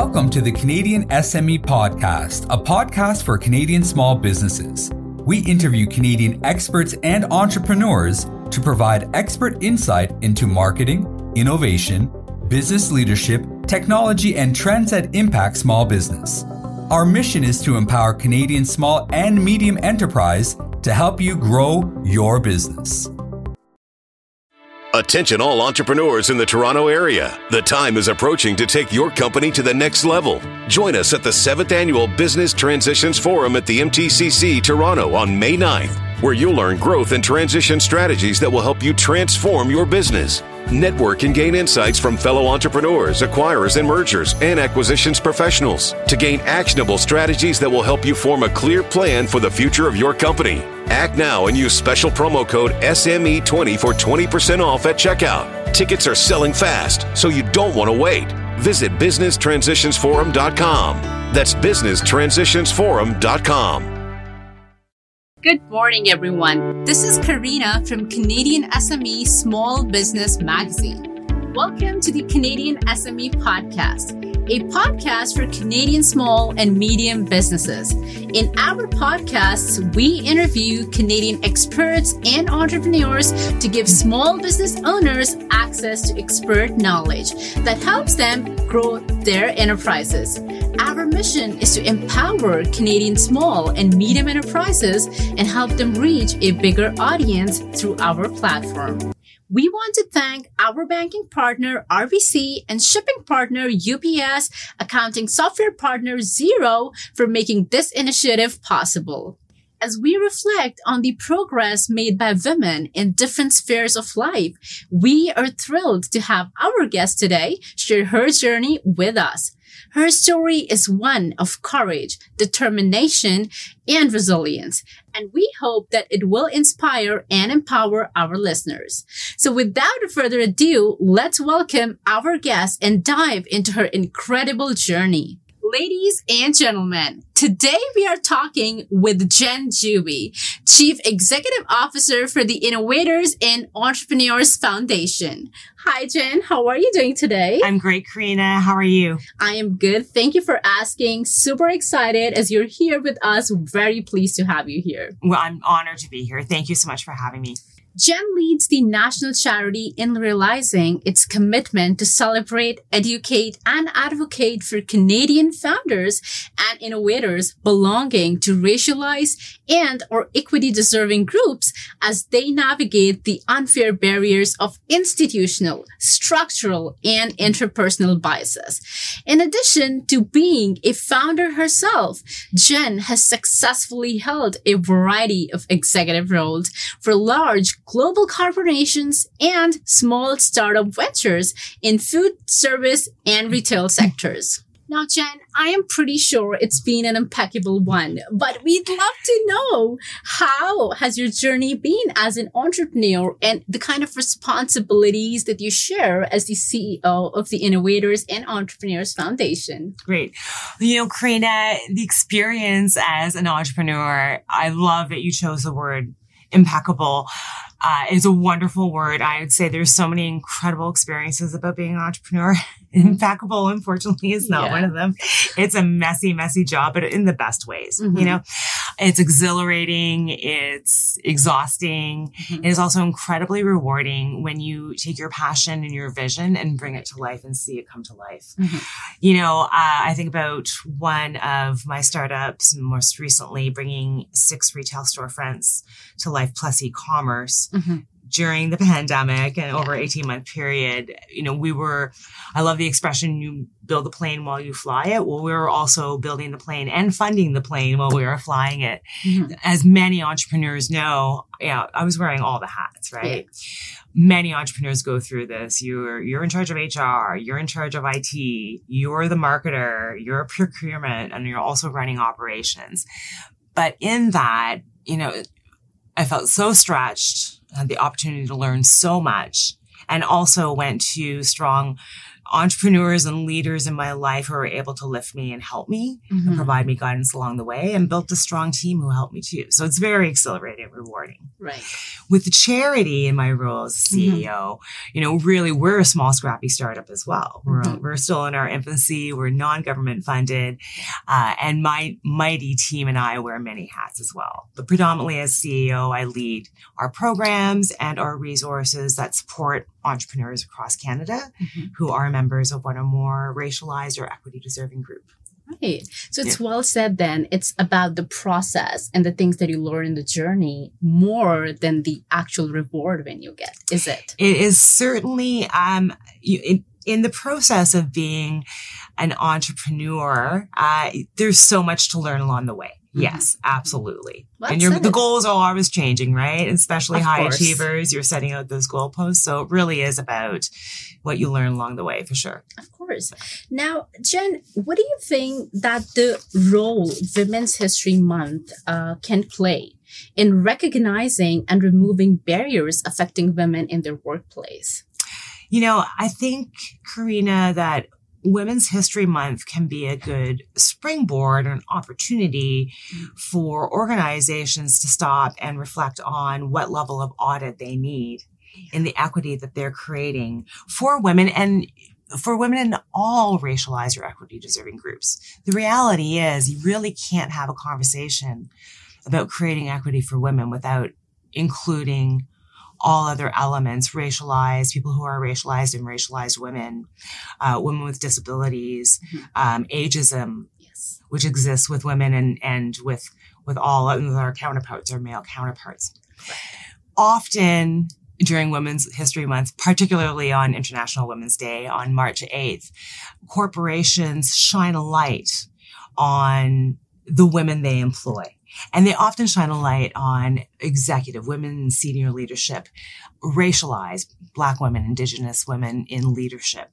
Welcome to the Canadian SME Podcast, a podcast for Canadian small businesses. We interview Canadian experts and entrepreneurs to provide expert insight into marketing, innovation, business leadership, technology, and trends that impact small business. Our mission is to empower Canadian small and medium enterprise to help you grow your business. Attention all entrepreneurs in the Toronto area. The time is approaching to take your company to the next level. Join us at the 7th Annual Business Transitions Forum at the MTCC Toronto on May 9th, where you'll learn growth and transition strategies that will help you transform your business. Network and gain insights from fellow entrepreneurs, acquirers and mergers, and acquisitions professionals to gain actionable strategies that will help you form a clear plan for the future of your company. Act now and use special promo code SME20 for 20% off at checkout. Tickets are selling fast, so you don't want to wait. Visit businesstransitionsforum.com. That's businesstransitionsforum.com. Good morning, everyone. This is Karina from Canadian SME Small Business Magazine. Welcome to the Canadian SME Podcast, a podcast for Canadian small and medium businesses. In our podcasts, we interview Canadian experts and entrepreneurs to give small business owners access to expert knowledge that helps them grow their enterprises. Our mission is to empower Canadian small and medium enterprises and help them reach a bigger audience through our platform. We want to thank our banking partner, RBC, and shipping partner, UPS, accounting software partner, Xero, for making this initiative possible. As we reflect on the progress made by women in different spheres of life, we are thrilled to have our guest today share her journey with us. Her story is one of courage, determination, and resilience, and we hope that it will inspire and empower our listeners. So without further ado, let's welcome our guest and dive into her incredible journey. Ladies and gentlemen, today we are talking with Jen Juby, Chief Executive Officer for the Innovators and Entrepreneurs Foundation. Hi, Jen. How are you doing today? I'm great, Karina. How are you? I am good. Thank you for asking. Super excited as you're here with us. Very pleased to have you here. Well, I'm honored to be here. Thank you so much for having me. Jen leads the national charity in realizing its commitment to celebrate, educate, and advocate for Canadian founders and innovators belonging to racialized and or equity-deserving groups as they navigate the unfair barriers of institutional, structural, and interpersonal biases. In addition to being a founder herself, Jen has successfully held a variety of executive roles for large global corporations and small startup ventures in food, service, and retail sectors. Now, Jen, I am pretty sure it's been an impeccable one, but we'd love to know, how has your journey been as an entrepreneur and the kind of responsibilities that you share as the CEO of the Innovators and Entrepreneurs Foundation? Great. You know, Karina, the experience as an entrepreneur, I love that you chose the word impeccable. Is a wonderful word. I would say there's so many incredible experiences about being an entrepreneur. Impeccable, unfortunately, is not one of them. It's a messy, messy job, but in the best ways. Mm-hmm. You know, it's exhilarating. It's exhausting. Mm-hmm. It is also incredibly rewarding when you take your passion and your vision and bring it to life and see it come to life. Mm-hmm. You know, I think about one of my startups most recently, bringing 6 retail storefronts to life plus e-commerce. Mm-hmm. During the pandemic and over an 18-month period, you know, I love the expression, you build the plane while you fly it. Well, we were also building the plane and funding the plane while we were flying it. Mm-hmm. As many entrepreneurs know, I was wearing all the hats, right? Yeah. Many entrepreneurs go through this. You're in charge of HR, you're in charge of IT, you're the marketer, you're procurement, and you're also running operations. But in that, you know, I felt so stretched, had the opportunity to learn so much, and also went to strong entrepreneurs and leaders in my life who were able to lift me and help me and provide me guidance along the way, and built a strong team who helped me too. So it's very exhilarating and rewarding. Right. With the charity in my role as CEO, you know, really, we're a small, scrappy startup as well. We're still in our infancy. We're non-government funded. And my mighty team and I wear many hats as well. But predominantly as CEO, I lead our programs and our resources that support entrepreneurs across Canada who are members of one or more racialized or equity-deserving group. Right. So it's well said then. It's about the process and the things that you learn in the journey more than the actual reward when you get, is it? It is certainly, in the process of being an entrepreneur, there's so much to learn along the way. Yes, absolutely. Well, and the goals are always changing, right? Especially high achievers, you're setting out those goalposts. So it really is about what you learn along the way, for sure. Of course. Now, Jen, what do you think that the role Women's History Month can play in recognizing and removing barriers affecting women in their workplace? You know, I think, Karina, that Women's History Month can be a good springboard or an opportunity for organizations to stop and reflect on what level of audit they need in the equity that they're creating for women and for women in all racialized or equity deserving groups. The reality is you really can't have a conversation about creating equity for women without including all other elements, racialized, people who are racialized and racialized women, women with disabilities, ageism, which exists with women and with all of our counterparts, our male counterparts. Right. Often during Women's History Month, particularly on International Women's Day on March 8th, corporations shine a light on the women they employ. And they often shine a light on executive women in senior leadership, racialized Black women, Indigenous women in leadership.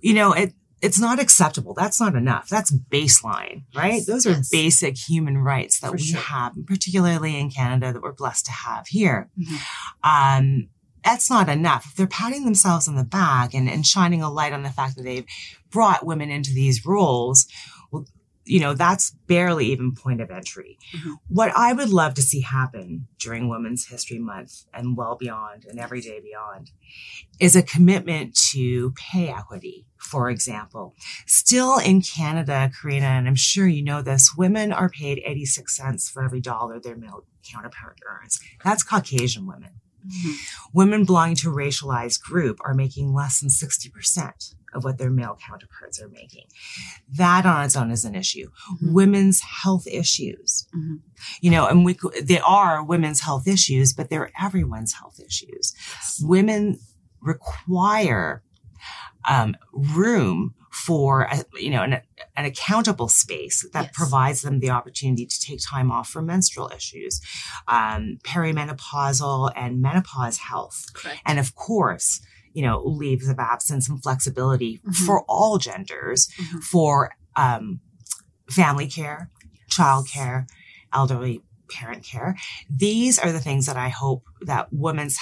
You know, it's not acceptable. That's not enough. That's baseline, right? Those are basic human rights that we have, particularly in Canada, that we're blessed to have here. That's not enough. If they're patting themselves on the back and shining a light on the fact that they've brought women into these roles, you know, that's barely even point of entry. What I would love to see happen during Women's History Month and well beyond and every day beyond is a commitment to pay equity, for example. Still in Canada, Karina, and I'm sure you know this, women are paid 86 cents for every dollar their male counterpart earns. That's Caucasian women. Women belonging to a racialized group are making less than 60% of what their male counterparts are making. That on its own is an issue. Women's health issues, you know, and they are women's health issues, but they're everyone's health issues. Women require room for, you know, an accountable space that provides them the opportunity to take time off for menstrual issues, perimenopausal and menopause health. And of course, you know, leaves of absence and flexibility for all genders, for family care, child care, elderly parent care. These are the things that I hope that Women's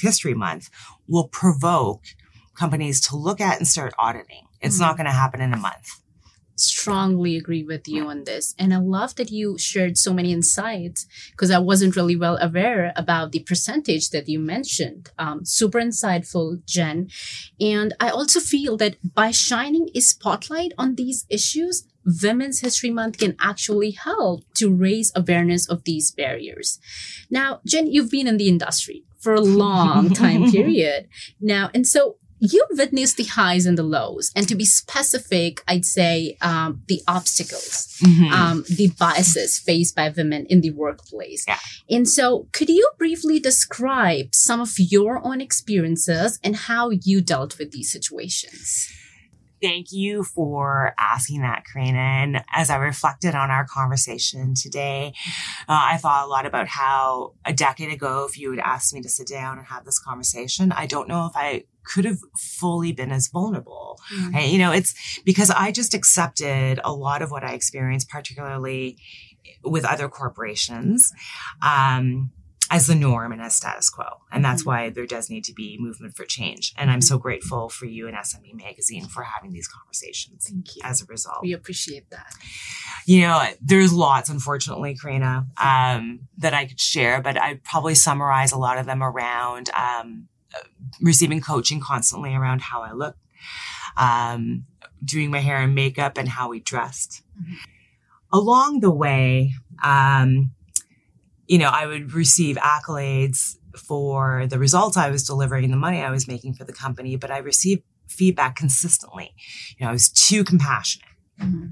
History Month will provoke companies to look at and start auditing. It's not going to happen in a month. Strongly agree with you on this. And I love that you shared so many insights because I wasn't really well aware about the percentage that you mentioned. Super insightful, Jen. And I also feel that by shining a spotlight on these issues, Women's History Month can actually help to raise awareness of these barriers. Now, Jen, you've been in the industry for a long time period now. And so you witnessed the highs and the lows. And to be specific, I'd say the obstacles, the biases faced by women in the workplace. And so could you briefly describe some of your own experiences and how you dealt with these situations? Thank you for asking that, Karina. And as I reflected on our conversation today, I thought a lot about how a decade ago, if you had asked me to sit down and have this conversation, I don't know if I could have fully been as vulnerable. And, you know, it's because I just accepted a lot of what I experienced, particularly with other corporations. as the norm and as status quo. And that's why there does need to be movement for change. And I'm so grateful for you and SME Magazine for having these conversations. Thank you. As a result. We appreciate that. You know, there's lots, unfortunately, Karina, that I could share, but I'd probably summarize a lot of them around receiving coaching constantly around how I looked, doing my hair and makeup and how we dressed. Mm-hmm. Along the way, I would receive accolades for the results I was delivering and the money I was making for the company, but I received feedback consistently. You know, I was too compassionate. Mm-hmm.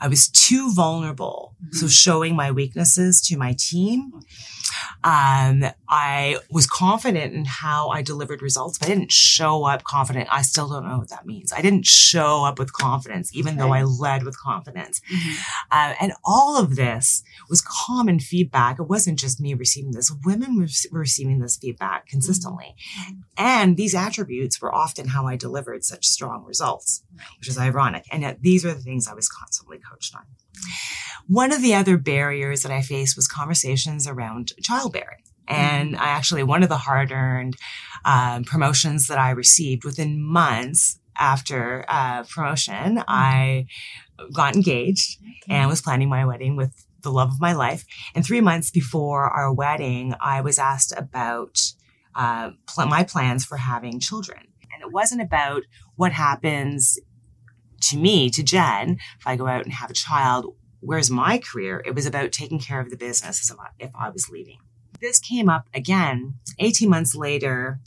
I was too vulnerable. Mm-hmm. So showing my weaknesses to my team. I was confident in how I delivered results, but I didn't show up confident. I still don't know what that means. I didn't show up with confidence, even though I led with confidence. Mm-hmm. And all of this was common feedback. It wasn't just me receiving this. Women were receiving this feedback consistently. Mm-hmm. And these attributes were often how I delivered such strong results, which is ironic. And yet these are the things I was constantly coached on. One of the other barriers that I faced was conversations around childbearing. And I actually, one of the hard-earned promotions that I received within months after promotion, I got engaged and was planning my wedding with the love of my life. And 3 months before our wedding, I was asked about my plans for having children. And it wasn't about what happens to me, to Jen, if I go out and have a child, where's my career? It was about taking care of the business if I was leaving. This came up again 18 months later.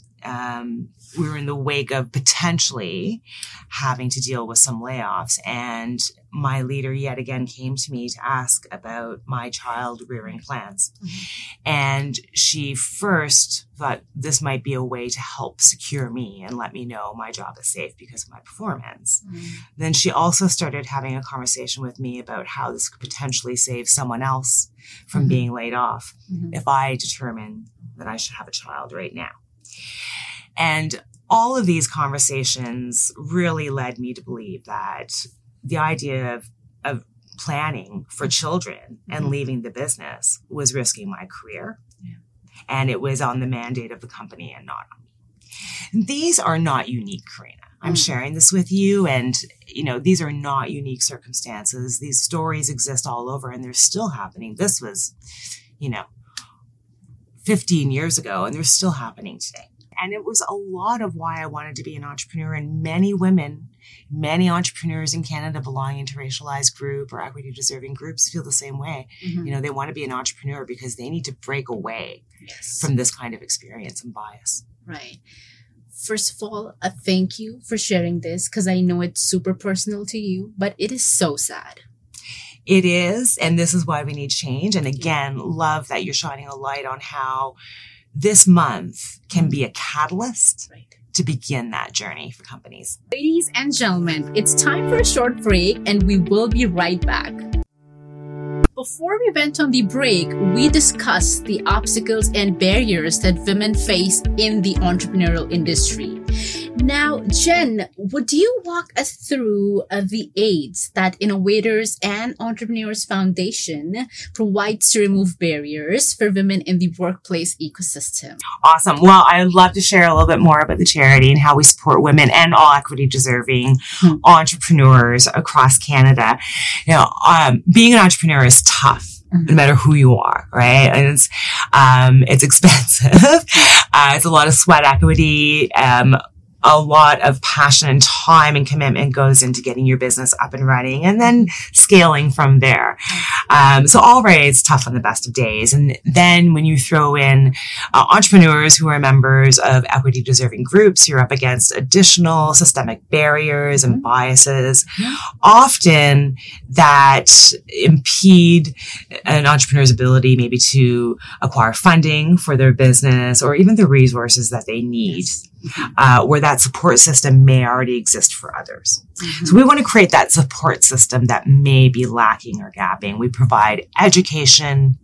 We were in the wake of potentially having to deal with some layoffs. And my leader yet again came to me to ask about my child rearing plans. Mm-hmm. And she first thought this might be a way to help secure me and let me know my job is safe because of my performance. Mm-hmm. Then she also started having a conversation with me about how this could potentially save someone else from being laid off if I determine that I should have a child right now. And all of these conversations really led me to believe that the idea of planning for children and leaving the business was risking my career. Yeah. And it was on the mandate of the company and not on me. These are not unique, Karina. I'm sharing this with you. And, you know, these are not unique circumstances. These stories exist all over and they're still happening. This was, 15 years ago, and they're still happening today. And it was a lot of why I wanted to be an entrepreneur. And many women, many entrepreneurs in Canada belonging to racialized group or equity deserving groups feel the same way. Mm-hmm. You know, they want to be an entrepreneur because they need to break away from this kind of experience and bias. Right. First of all, a thank you for sharing this because I know it's super personal to you, but it is so sad. It is, and this is why we need change. And again, love that you're shining a light on how this month can be a catalyst to begin that journey for companies. Ladies and gentlemen, it's time for a short break, and we will be right back. Before we went on the break, we discussed the obstacles and barriers that women face in the entrepreneurial industry. Now, Jen, would you walk us through the aids that Innovators and Entrepreneurs Foundation provides to remove barriers for women in the workplace ecosystem? Awesome. Well, I'd love to share a little bit more about the charity and how we support women and all equity-deserving entrepreneurs across Canada. You know, being an entrepreneur is tough. No matter who you are, right? And it's expensive. It's a lot of sweat equity. A lot of passion and time and commitment goes into getting your business up and running and then scaling from there. So already it's tough on the best of days. And then when you throw in entrepreneurs who are members of equity deserving groups, you're up against additional systemic barriers and biases, often that impede an entrepreneur's ability maybe to acquire funding for their business or even the resources that they need. Where that support system may already exist for others. Mm-hmm. So we want to create that support system that may be lacking or gapping. We provide education,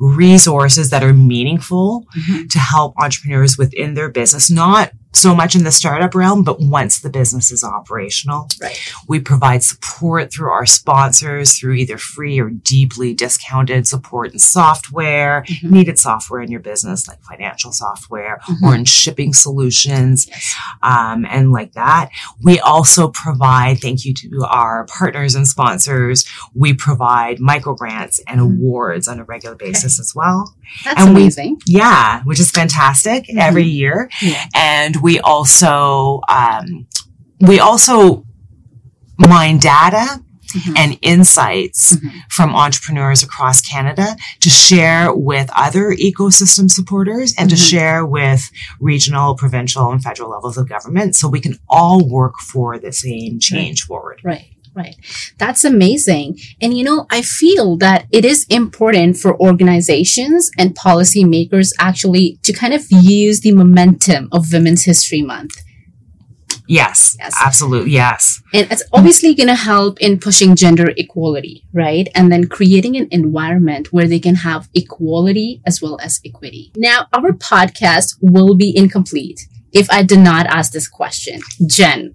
resources that are meaningful to help entrepreneurs within their business, not so much in the startup realm, but once the business is operational, right, we provide support through our sponsors, through either free or deeply discounted support and software, mm-hmm. needed software in your business, like financial software mm-hmm. or in shipping solutions, yes. And like that. We also provide, thank you to our partners and sponsors, we provide micro grants and mm-hmm. awards on a regular basis okay. as well. That's and amazing. Yeah, which is fantastic mm-hmm. every year. Yeah. And we also mine data mm-hmm. and insights mm-hmm. from entrepreneurs across Canada to share with other ecosystem supporters and mm-hmm. to share with regional, provincial, and federal levels of government, so we can all work for the same change right. forward. Right. Right. That's amazing. And, you know, I feel that it is important for organizations and policymakers actually to kind of use the momentum of Women's History Month. Yes, absolutely. Yes. And it's obviously going to help in pushing gender equality, right? And then creating an environment where they can have equality as well as equity. Now, our podcast will be incomplete if I did not ask this question. Jen,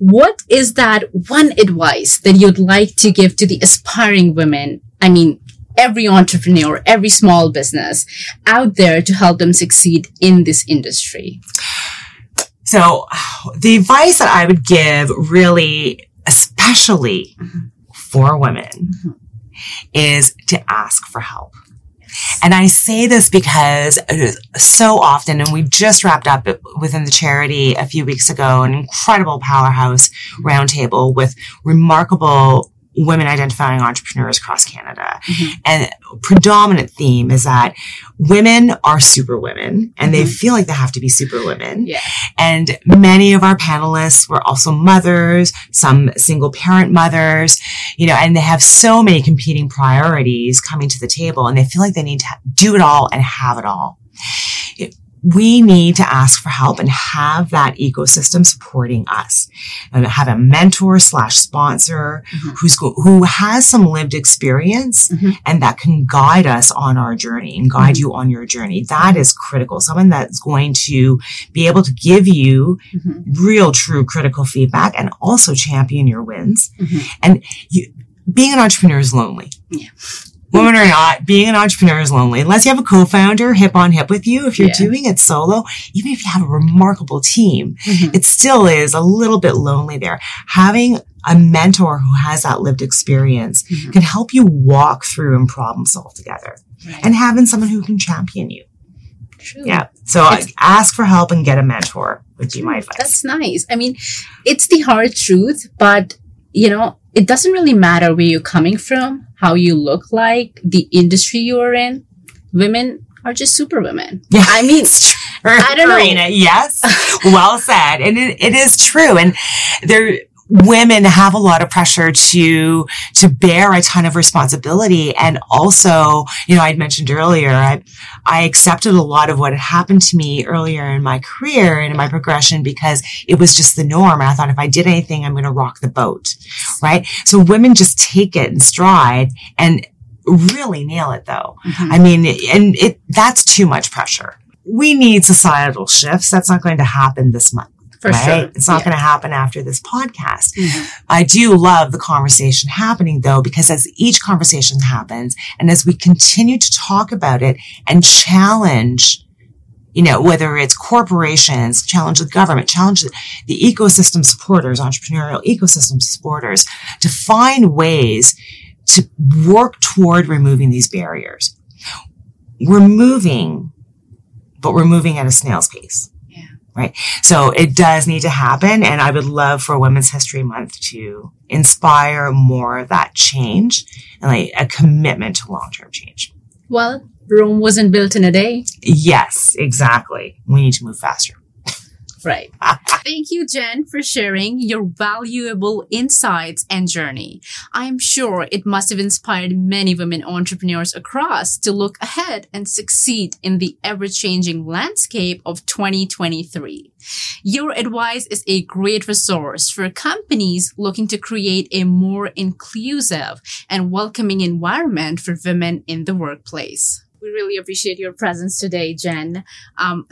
what is that one advice that you'd like to give to the aspiring women? I mean, every entrepreneur, every small business out there to help them succeed in this industry. So the advice that I would give, really, especially mm-hmm. for women, mm-hmm. is to ask for help. And I say this because so often, and we just wrapped up within the charity a few weeks ago, an incredible powerhouse roundtable with remarkable women identifying entrepreneurs across Canada. Mm-hmm. And predominant theme is that women are super women and mm-hmm. they feel like they have to be super women. Yeah. And many of our panelists were also mothers, some single parent mothers, you know, and they have so many competing priorities coming to the table and they feel like they need to do it all and have it all. We need to ask for help and have that ecosystem supporting us and have a mentor / sponsor mm-hmm. who has some lived experience mm-hmm. and that can guide us on our journey and guide mm-hmm. you on your journey. That is critical. Someone that's going to be able to give you mm-hmm. real, true, critical feedback and also champion your wins. Mm-hmm. And being an entrepreneur is lonely. Yeah. Women or not, being an entrepreneur is lonely. Unless you have a co-founder hip on hip with you, if you're doing it solo, even if you have a remarkable team, mm-hmm. it still is a little bit lonely there. Having a mentor who has that lived experience mm-hmm. can help you walk through and problem solve together. Right. And having someone who can champion you. True. Yeah. So ask for help and get a mentor would be my advice. That's nice. I mean, it's the hard truth, but, you know, it doesn't really matter where you're coming from, how you look like, the industry you're in. Women are just superwomen. Yeah. I mean, I don't know. Yes, well said. And it is true. And women have a lot of pressure to bear a ton of responsibility. And also, you know, I'd mentioned earlier, I accepted a lot of what had happened to me earlier in my career and in my progression because it was just the norm. I thought if I did anything, I'm going to rock the boat. Right. So women just take it in stride and really nail it though. Mm-hmm. I mean, and that's too much pressure. We need societal shifts. That's not going to happen this month. For right? sure. It's not going to happen after this podcast. Mm-hmm. I do love the conversation happening though, because as each conversation happens and as we continue to talk about it and challenge, you know, whether it's corporations, challenge the government, challenge the ecosystem supporters, entrepreneurial ecosystem supporters, to find ways to work toward removing these barriers. We're moving, but we're moving at a snail's pace. Right. So it does need to happen. And I would love for Women's History Month to inspire more of that change and like a commitment to long-term change. Well, Rome wasn't built in a day. Yes, exactly. We need to move faster. Right. Thank you, Jen, for sharing your valuable insights and journey. I'm sure it must have inspired many women entrepreneurs across to look ahead and succeed in the ever-changing landscape of 2023. Your advice is a great resource for companies looking to create a more inclusive and welcoming environment for women in the workplace. We really appreciate your presence today, Jen.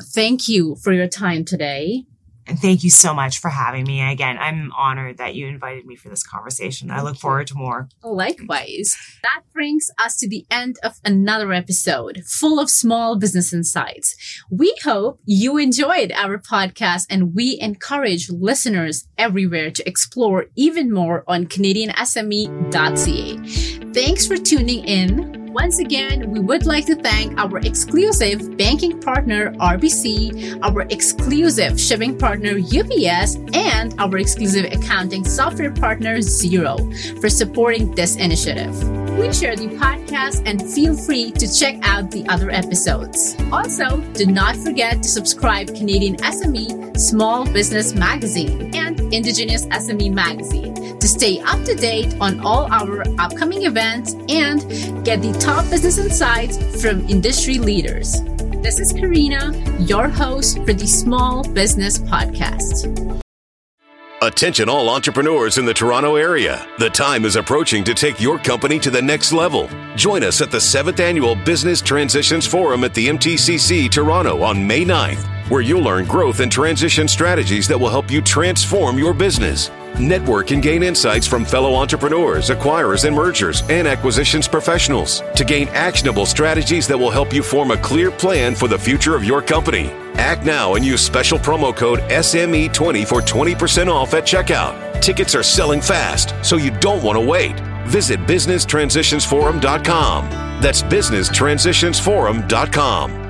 Thank you for your time today. And thank you so much for having me. Again, I'm honored that you invited me for this conversation. I look forward to more. Likewise. That brings us to the end of another episode full of small business insights. We hope you enjoyed our podcast, and we encourage listeners everywhere to explore even more on CanadianSME.ca. Thanks for tuning in. Once again, we would like to thank our exclusive banking partner, RBC, our exclusive shipping partner, UPS, and our exclusive accounting software partner, Xero, for supporting this initiative. Please share the podcast and feel free to check out the other episodes. Also, do not forget to subscribe to Canadian SME, Small Business Magazine, and Indigenous SME Magazine to stay up to date on all our upcoming events and get the top business insights from industry leaders. This is Karina, your host for the Small Business Podcast. Attention all entrepreneurs in the Toronto area. The time is approaching to take your company to the next level. Join us at the 7th Annual Business Transitions Forum at the MTCC Toronto on May 9th. Where you'll learn growth and transition strategies that will help you transform your business. Network and gain insights from fellow entrepreneurs, acquirers and mergers, and acquisitions professionals to gain actionable strategies that will help you form a clear plan for the future of your company. Act now and use special promo code SME20 for 20% off at checkout. Tickets are selling fast, so you don't want to wait. Visit businesstransitionsforum.com. That's businesstransitionsforum.com.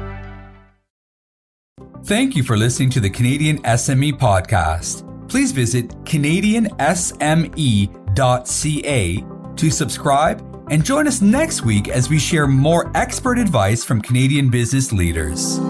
Thank you for listening to the Canadian SME podcast. Please visit CanadianSME.ca to subscribe and join us next week as we share more expert advice from Canadian business leaders.